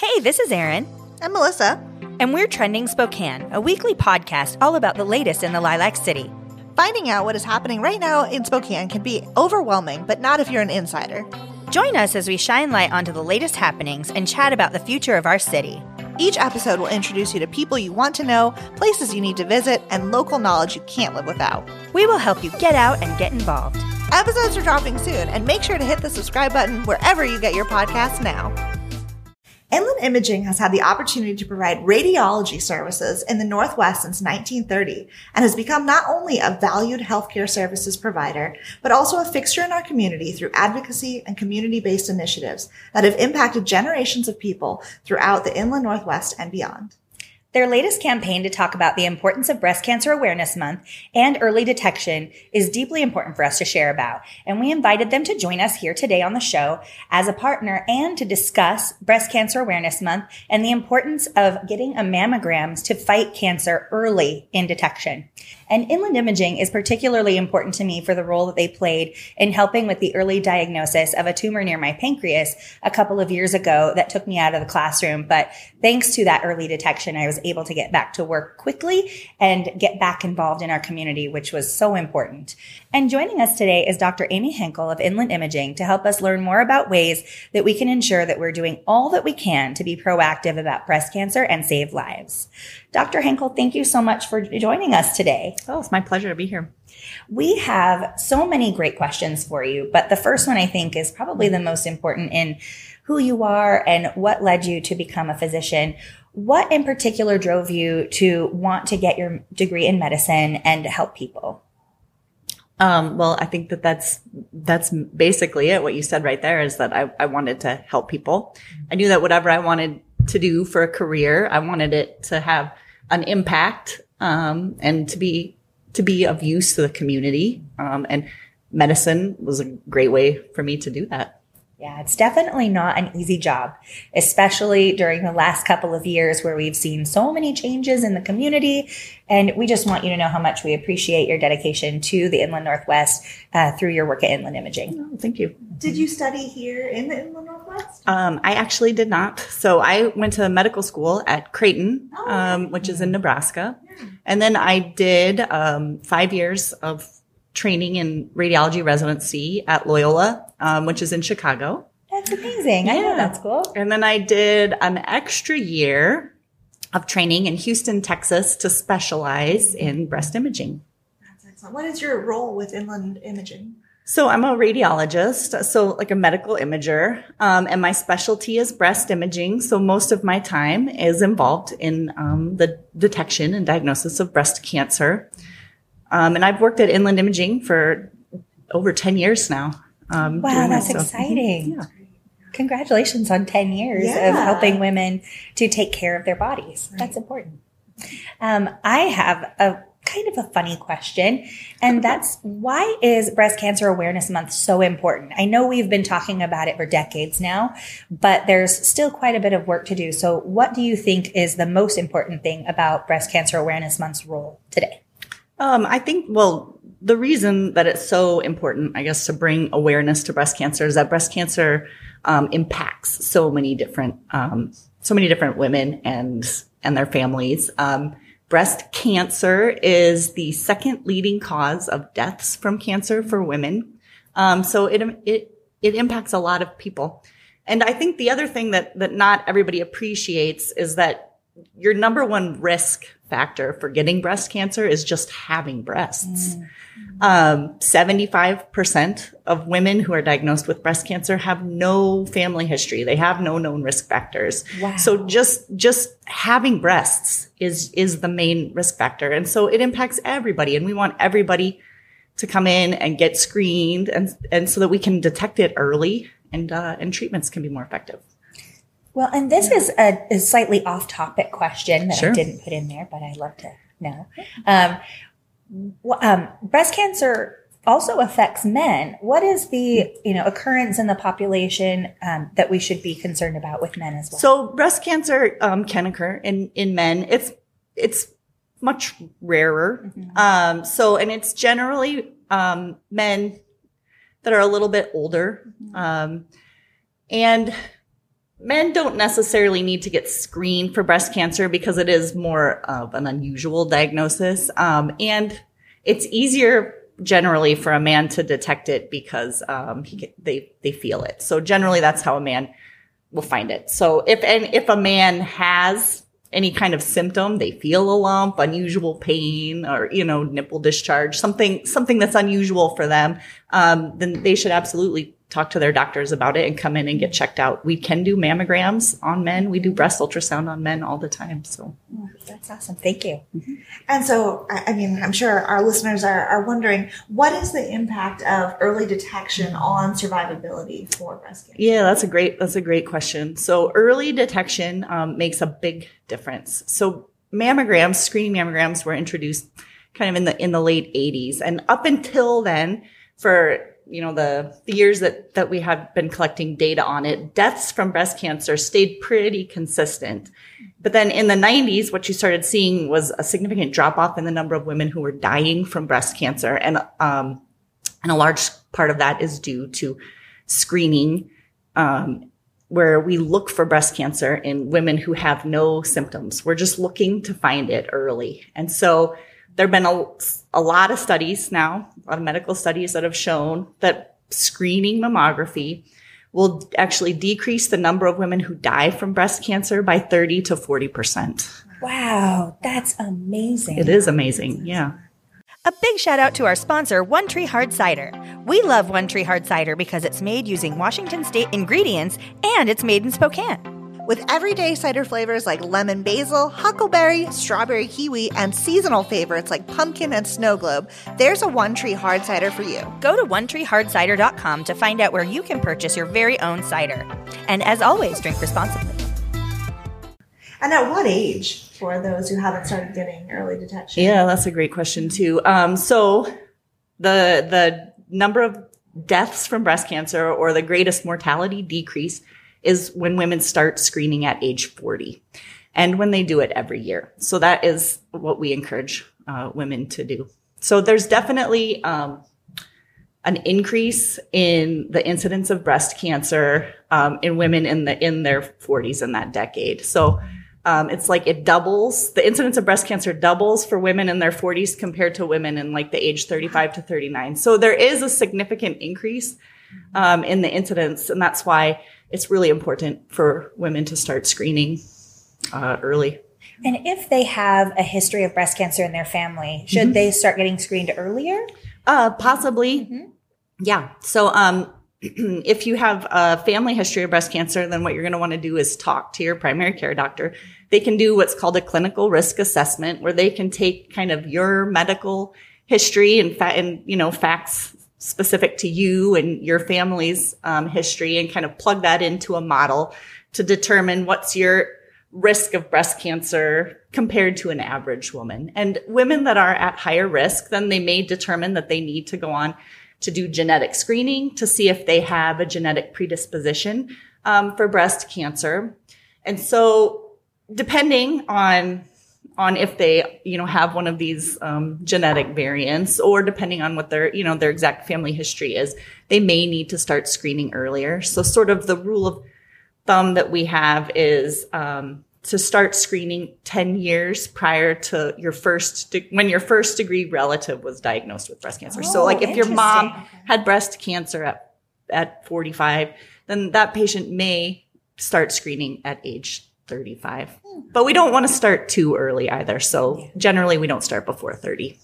Hey, this is Erin. I'm Melissa. And we're Trending Spokane, a weekly podcast all about the latest in the Lilac City. Finding out what is happening right now in Spokane can be overwhelming, but not if you're an insider. Join us as we shine light onto the latest happenings and chat about the future of our city. Each episode will introduce you to people you want to know, places you need to visit, and local knowledge you can't live without. We will help you get out and get involved. Episodes are dropping soon, and make sure to hit the subscribe button wherever you get your podcasts now. Inland Imaging has had the opportunity to provide radiology services in the Northwest since 1930 and has become not only a valued healthcare services provider, but also a fixture in our community through advocacy and community-based initiatives that have impacted generations of people throughout the Inland Northwest and beyond. Their latest campaign to talk about the importance of Breast Cancer Awareness Month and early detection is deeply important for us to share about, and we invited them to join us here today on the show as a partner and to discuss Breast Cancer Awareness Month and the importance of getting a mammogram to fight cancer early in detection. And Inland Imaging is particularly important to me for the role that they played in helping with the early diagnosis of a tumor near my pancreas a couple of years ago that took me out of the classroom. But thanks to that early detection, I was able to get back to work quickly and get back involved in our community, which was so important. And joining us today is Dr. Amy Henkel of Inland Imaging to help us learn more about ways that we can ensure that we're doing all that we can to be proactive about breast cancer and save lives. Dr. Henkel, thank you so much for joining us today. Oh, it's my pleasure to be here. We have so many great questions for you, but the first one I think is probably the most important in who you are and what led you to become a physician. What in particular drove you to want to get your degree in medicine and help people? Well, I think that's basically it. What you said right there is that I wanted to help people. I knew that whatever I wanted to do for a career, I wanted it to have an impact, and to be of use to the community. And medicine was a great way for me to do that. Yeah, it's definitely not an easy job, especially during the last couple of years where we've seen so many changes in the community. And we just want you to know how much we appreciate your dedication to the Inland Northwest through your work at Inland Imaging. Oh, thank you. Did you study here in the Inland Northwest? I actually did not. So I went to medical school at Creighton, which is in Nebraska. Yeah. And then I did 5 years of training in radiology residency at Loyola, which is in Chicago. That's amazing. Yeah. I know, that's cool. And then I did an extra year of training in Houston, Texas to specialize in breast imaging. That's excellent. What is your role with Inland Imaging? So I'm a radiologist, so like a medical imager, and my specialty is breast imaging. So most of my time is involved in the detection and diagnosis of breast cancer. And I've worked at Inland Imaging for over 10 years now. Wow, that's exciting. Yeah. Congratulations on 10 years of helping women to take care of their bodies. Right. That's important. I have a kind of a funny question, and that's why is Breast Cancer Awareness Month so important? I know we've been talking about it for decades now, but there's still quite a bit of work to do. So what do you think is the most important thing about Breast Cancer Awareness Month's role today? I think, well, the reason that it's so important, I guess, to bring awareness to breast cancer is that breast cancer impacts so many different women and their families. Breast cancer is the second leading cause of deaths from cancer for women. So it impacts a lot of people. And I think the other thing that not everybody appreciates is that your number one risk factor for getting breast cancer is just having breasts. 75% of women who are diagnosed with breast cancer have no family history. They have no known risk factors. Wow. So just having breasts is the main risk factor. And so it impacts everybody. And we want everybody to come in and get screened and so that we can detect it early and treatments can be more effective. Well, and this is a slightly off-topic question that I didn't put in there, but I'd love to know. Breast cancer also affects men. What is the occurrence in the population that we should be concerned about with men as well? So breast cancer can occur in men. It's much rarer. Mm-hmm. And it's generally men that are a little bit older, and men don't necessarily need to get screened for breast cancer because it is more of an unusual diagnosis. And it's easier generally for a man to detect it because they feel it. So generally that's how a man will find it. So if a man has any kind of symptom, they feel a lump, unusual pain, or, nipple discharge, something that's unusual for them, then they should absolutely talk to their doctors about it and come in and get checked out. We can do mammograms on men. We do breast ultrasound on men all the time. So that's awesome. Thank you. Mm-hmm. And so, I'm sure our listeners are wondering, what is the impact of early detection on survivability for breast cancer? Yeah, that's a great question. So early detection makes a big difference. So mammograms, screening mammograms, were introduced kind of in the late 80s, and up until then, for the years that we have been collecting data on it, deaths from breast cancer stayed pretty consistent. But then in the 90s, what you started seeing was a significant drop off in the number of women who were dying from breast cancer, and a large part of that is due to screening, where we look for breast cancer in women who have no symptoms. We're just looking to find it early. And so there have been a lot of studies now, a lot of medical studies that have shown that screening mammography will actually decrease the number of women who die from breast cancer by 30 to 40%. Wow, that's amazing. It is amazing, yeah. A big shout out to our sponsor, One Tree Hard Cider. We love One Tree Hard Cider because it's made using Washington State ingredients and it's made in Spokane. With everyday cider flavors like lemon basil, huckleberry, strawberry kiwi, and seasonal favorites like pumpkin and snow globe, there's a One Tree Hard Cider for you. Go to OneTreeHardCider.com to find out where you can purchase your very own cider. And as always, drink responsibly. And at what age for those who haven't started getting early detection? Yeah, that's a great question too. So the number of deaths from breast cancer, or the greatest mortality decrease, is when women start screening at age 40, and when they do it every year. So that is what we encourage women to do. So there's definitely an increase in the incidence of breast cancer in women in their 40s in that decade. So it's like it doubles. The incidence of breast cancer doubles for women in their 40s compared to women in like the age 35 to 39. So there is a significant increase in the incidence, and that's why it's really important for women to start screening early. And if they have a history of breast cancer in their family, should mm-hmm. they start getting screened earlier? Possibly. Mm-hmm. Yeah. So if you have a family history of breast cancer, then what you're going to want to do is talk to your primary care doctor. They can do what's called a clinical risk assessment, where they can take kind of your medical history and facts specific to you and your family's history, and kind of plug that into a model to determine what's your risk of breast cancer compared to an average woman. And women that are at higher risk, then they may determine that they need to go on to do genetic screening to see if they have a genetic predisposition for breast cancer. And so depending on if they, have one of these genetic variants, or depending on what their exact family history is, they may need to start screening earlier. So sort of the rule of thumb that we have is to start screening 10 years prior to when your first degree relative was diagnosed with breast cancer. Oh, so like if your mom had breast cancer at 45, then that patient may start screening at age 35. But we don't want to start too early either. So generally we don't start before 30.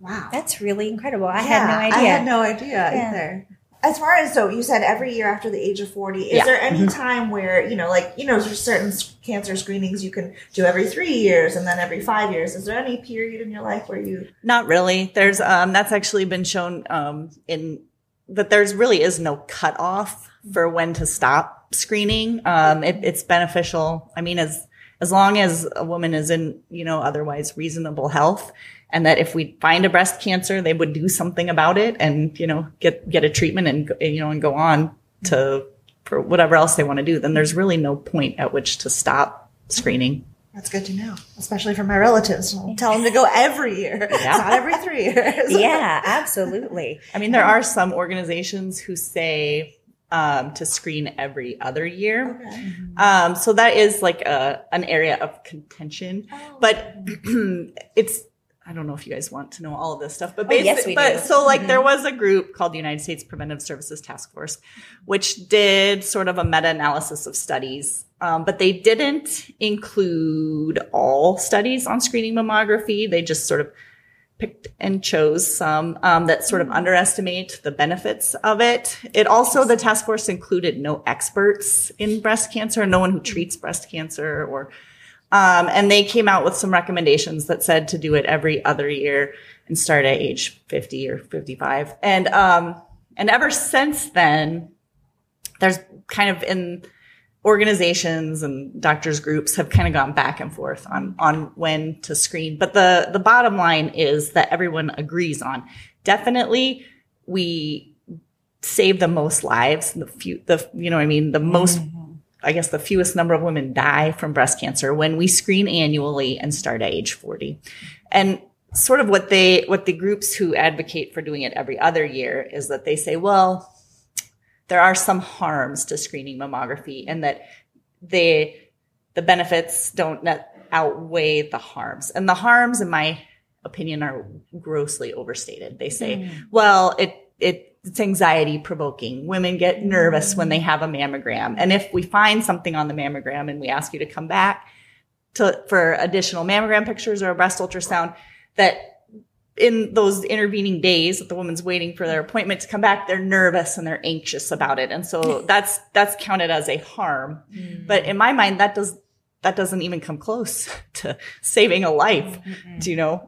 Wow. That's really incredible. I had no idea either. As far as, so you said every year after the age of 40, is there any mm-hmm. time where, there's certain cancer screenings you can do every 3 years and then every 5 years? Is there any period in your life where you? Not really. There's, that's actually been shown in that there's really is no cutoff for when to stop screening. It's beneficial. As long as a woman is in, otherwise reasonable health, and that if we find a breast cancer, they would do something about it and, get a treatment and go on to for whatever else they want to do, then there's really no point at which to stop screening. That's good to know, especially for my relatives. I'll tell them to go every year, not every 3 years. Yeah, absolutely. There are some organizations who say, to screen every other year. Okay. So that is like an area of contention, but it's, I don't know if you guys want to know all of this stuff, but basically, so like there was a group called the United States Preventive Services Task Force, which did sort of a meta-analysis of studies, but they didn't include all studies on screening mammography. They just sort of picked and chose some that sort of underestimate the benefits of it. It also, the task force included no experts in breast cancer, no one who treats breast cancer or and they came out with some recommendations that said to do it every other year and start at age 50 or 55. And ever since then, there's kind of in organizations and doctors groups have kind of gone back and forth on when to screen. But the bottom line is that everyone agrees on definitely we save the most lives, the fewest number of women die from breast cancer when we screen annually and start at age 40. And sort of what the groups who advocate for doing it every other year is that they say, well, there are some harms to screening mammography and that the benefits don't outweigh the harms. And the harms, in my opinion, are grossly overstated. They say, well, it's anxiety provoking. Women get nervous when they have a mammogram. And if we find something on the mammogram and we ask you to come back for additional mammogram pictures or a breast ultrasound, that in those intervening days that the woman's waiting for their appointment to come back, they're nervous and they're anxious about it. And so that's counted as a harm. But in my mind, that doesn't even come close to saving a life,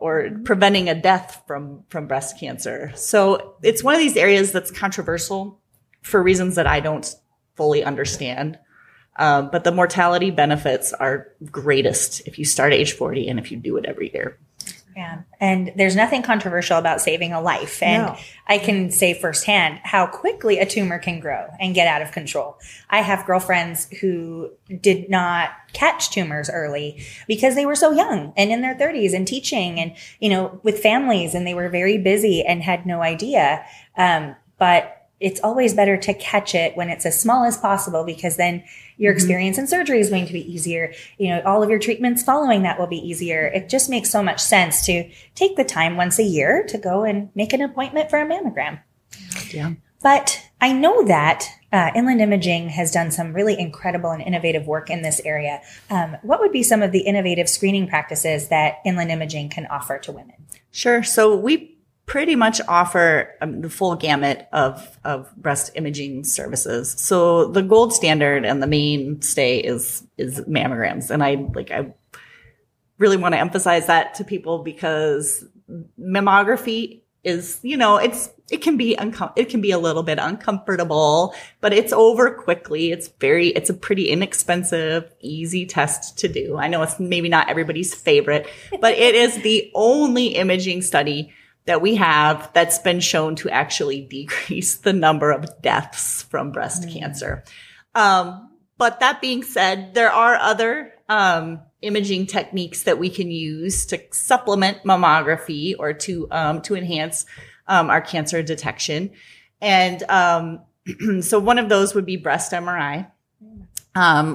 or preventing a death from breast cancer. So it's one of these areas that's controversial for reasons that I don't fully understand. But the mortality benefits are greatest if you start at age 40 and if you do it every year. Yeah. And there's nothing controversial about saving a life. And I can say firsthand how quickly a tumor can grow and get out of control. I have girlfriends who did not catch tumors early because they were so young and in their 30s and teaching and, with families, and they were very busy and had no idea. But it's always better to catch it when it's as small as possible, because then your experience in surgery is going to be easier. All of your treatments following that will be easier. It just makes so much sense to take the time once a year to go and make an appointment for a mammogram. Yeah. But I know that Inland Imaging has done some really incredible and innovative work in this area. What would be some of the innovative screening practices that Inland Imaging can offer to women? Sure. So we pretty much offer the full gamut of breast imaging services. So the gold standard and the mainstay is mammograms. And I really want to emphasize that to people, because mammography is, it can be a little bit uncomfortable, but it's over quickly. It's a pretty inexpensive, easy test to do. I know it's maybe not everybody's favorite, but it is the only imaging study that we have that's been shown to actually decrease the number of deaths from breast cancer. But that being said, there are other imaging techniques that we can use to supplement mammography or to enhance our cancer detection. And so one of those would be breast MRI.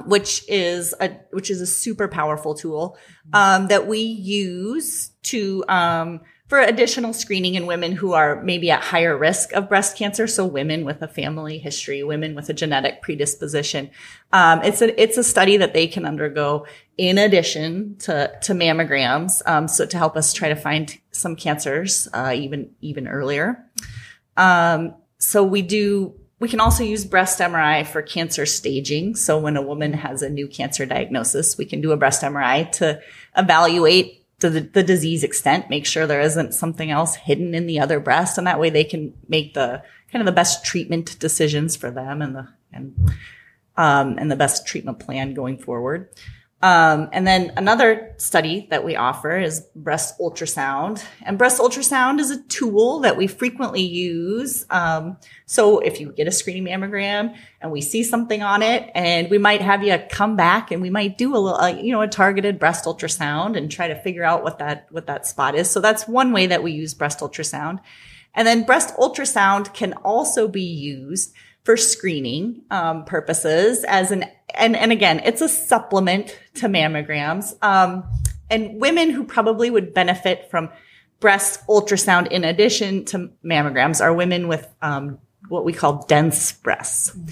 Which is a super powerful tool that we use to for additional screening in women who are maybe at higher risk of breast cancer. So women with a family history, women with a genetic predisposition. It's a study that they can undergo in addition to mammograms, so to help us try to find some cancers even earlier. We can also use breast MRI for cancer staging. So when a woman has a new cancer diagnosis, we can do a breast MRI to evaluate the disease extent, make sure there isn't something else hidden in the other breast. And that way they can make the best treatment decisions for them and the best treatment plan going forward. And then another study that we offer is breast ultrasound. And breast ultrasound is a tool that we frequently use. So if you get a screening mammogram and we see something on it, and we might have you come back and we might do a targeted breast ultrasound and try to figure out what that spot is. So that's one way that we use breast ultrasound. And then breast ultrasound can also be used for screening purposes as an, and again, it's a supplement to mammograms. And women who probably would benefit from breast ultrasound in addition to mammograms are women with what we call dense breasts. Mm-hmm.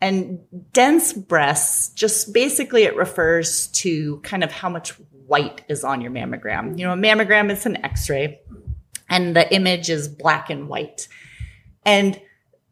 And dense breasts, just basically it refers to kind of how much white is on your mammogram. You know, a mammogram is an X-ray and the image is black and white. And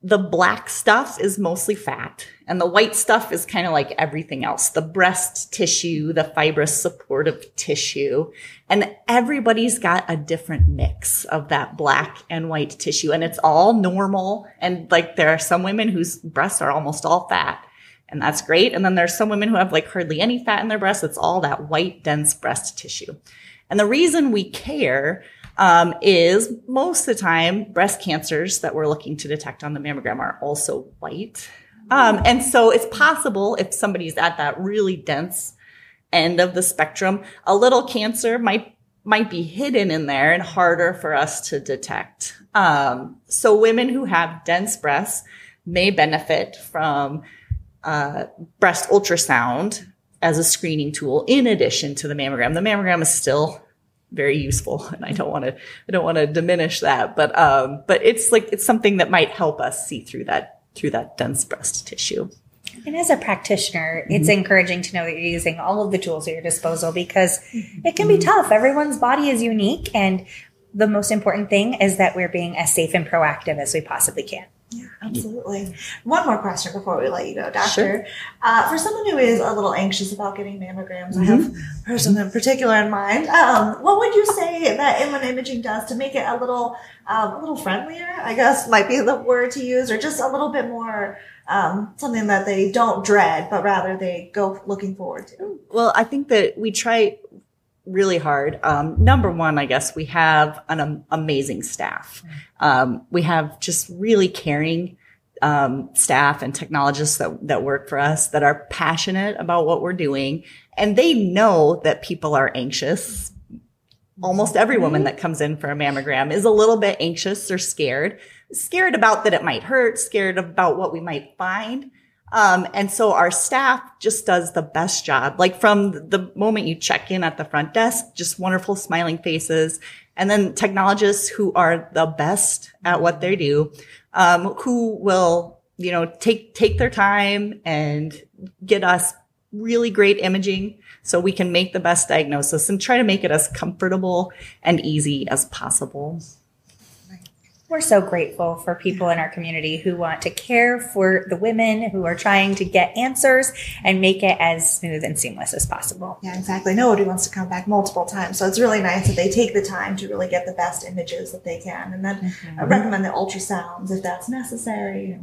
the black stuff is mostly fat, and the white stuff is kind of like everything else, the breast tissue, the fibrous supportive tissue. And everybody's got a different mix of that black and white tissue, and it's all normal. And like there are some women whose breasts are almost all fat, and that's great. And then there's some women who have like hardly any fat in their breasts. It's all that white, dense breast tissue. And the reason we care is most of the time breast cancers that we're looking to detect on the mammogram are also white. And so it's possible if somebody's at that really dense end of the spectrum, a little cancer might be hidden in there and harder for us to detect. So women who have dense breasts may benefit from breast ultrasound as a screening tool in addition to the mammogram. The mammogram is still very useful, and I don't want to diminish that, but it's something that might help us see through that dense breast tissue. And as a practitioner, mm-hmm. it's encouraging to know that you're using all of the tools at your disposal, because it can be tough. Everyone's body is unique, and the most important thing is that we're being as safe and proactive as we possibly can. Yeah, absolutely. One more question before we let you go, Doctor. Sure. For someone who is a little anxious about getting mammograms, mm-hmm. I have a person in particular in mind. What would you say that Inland Imaging does to make it a little friendlier, I guess might be the word to use, or just a little bit more something that they don't dread, but rather they go looking forward to? Well, I think that we try really hard. Number one, I guess we have an amazing staff. We have just really caring staff and technologists that work for us that are passionate about what we're doing. And they know that people are anxious. Almost every woman that comes in for a mammogram is a little bit anxious or scared about that it might hurt, scared about what we might find. And so our staff just does the best job. Like from the moment you check in at the front desk, just wonderful smiling faces. And then technologists who are the best at what they do, who will, you know, take their time and get us really great imaging so we can make the best diagnosis and try to make it as comfortable and easy as possible. We're so grateful for people in our community who want to care for the women who are trying to get answers and make it as smooth and seamless as possible. Yeah, exactly. Nobody wants to come back multiple times. So it's really nice that they take the time to really get the best images that they can. And then I recommend the ultrasounds if that's necessary.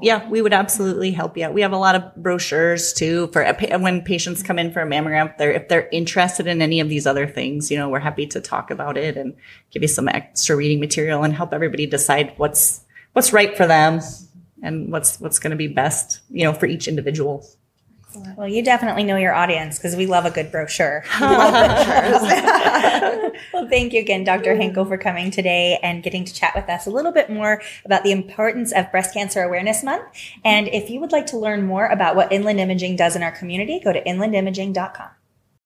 Yeah, we would absolutely help you out. We have a lot of brochures too for when patients come in for a mammogram. If they're interested in any of these other things, you know, we're happy to talk about it and give you some extra reading material and help everybody decide what's right for them and what's going to be best, you know, for each individual. Well, you definitely know your audience because we love a good brochure. We love brochures. Well, thank you again, Dr. Henkel, for coming today and getting to chat with us a little bit more about the importance of Breast Cancer Awareness Month. And if you would like to learn more about what Inland Imaging does in our community, go to inlandimaging.com.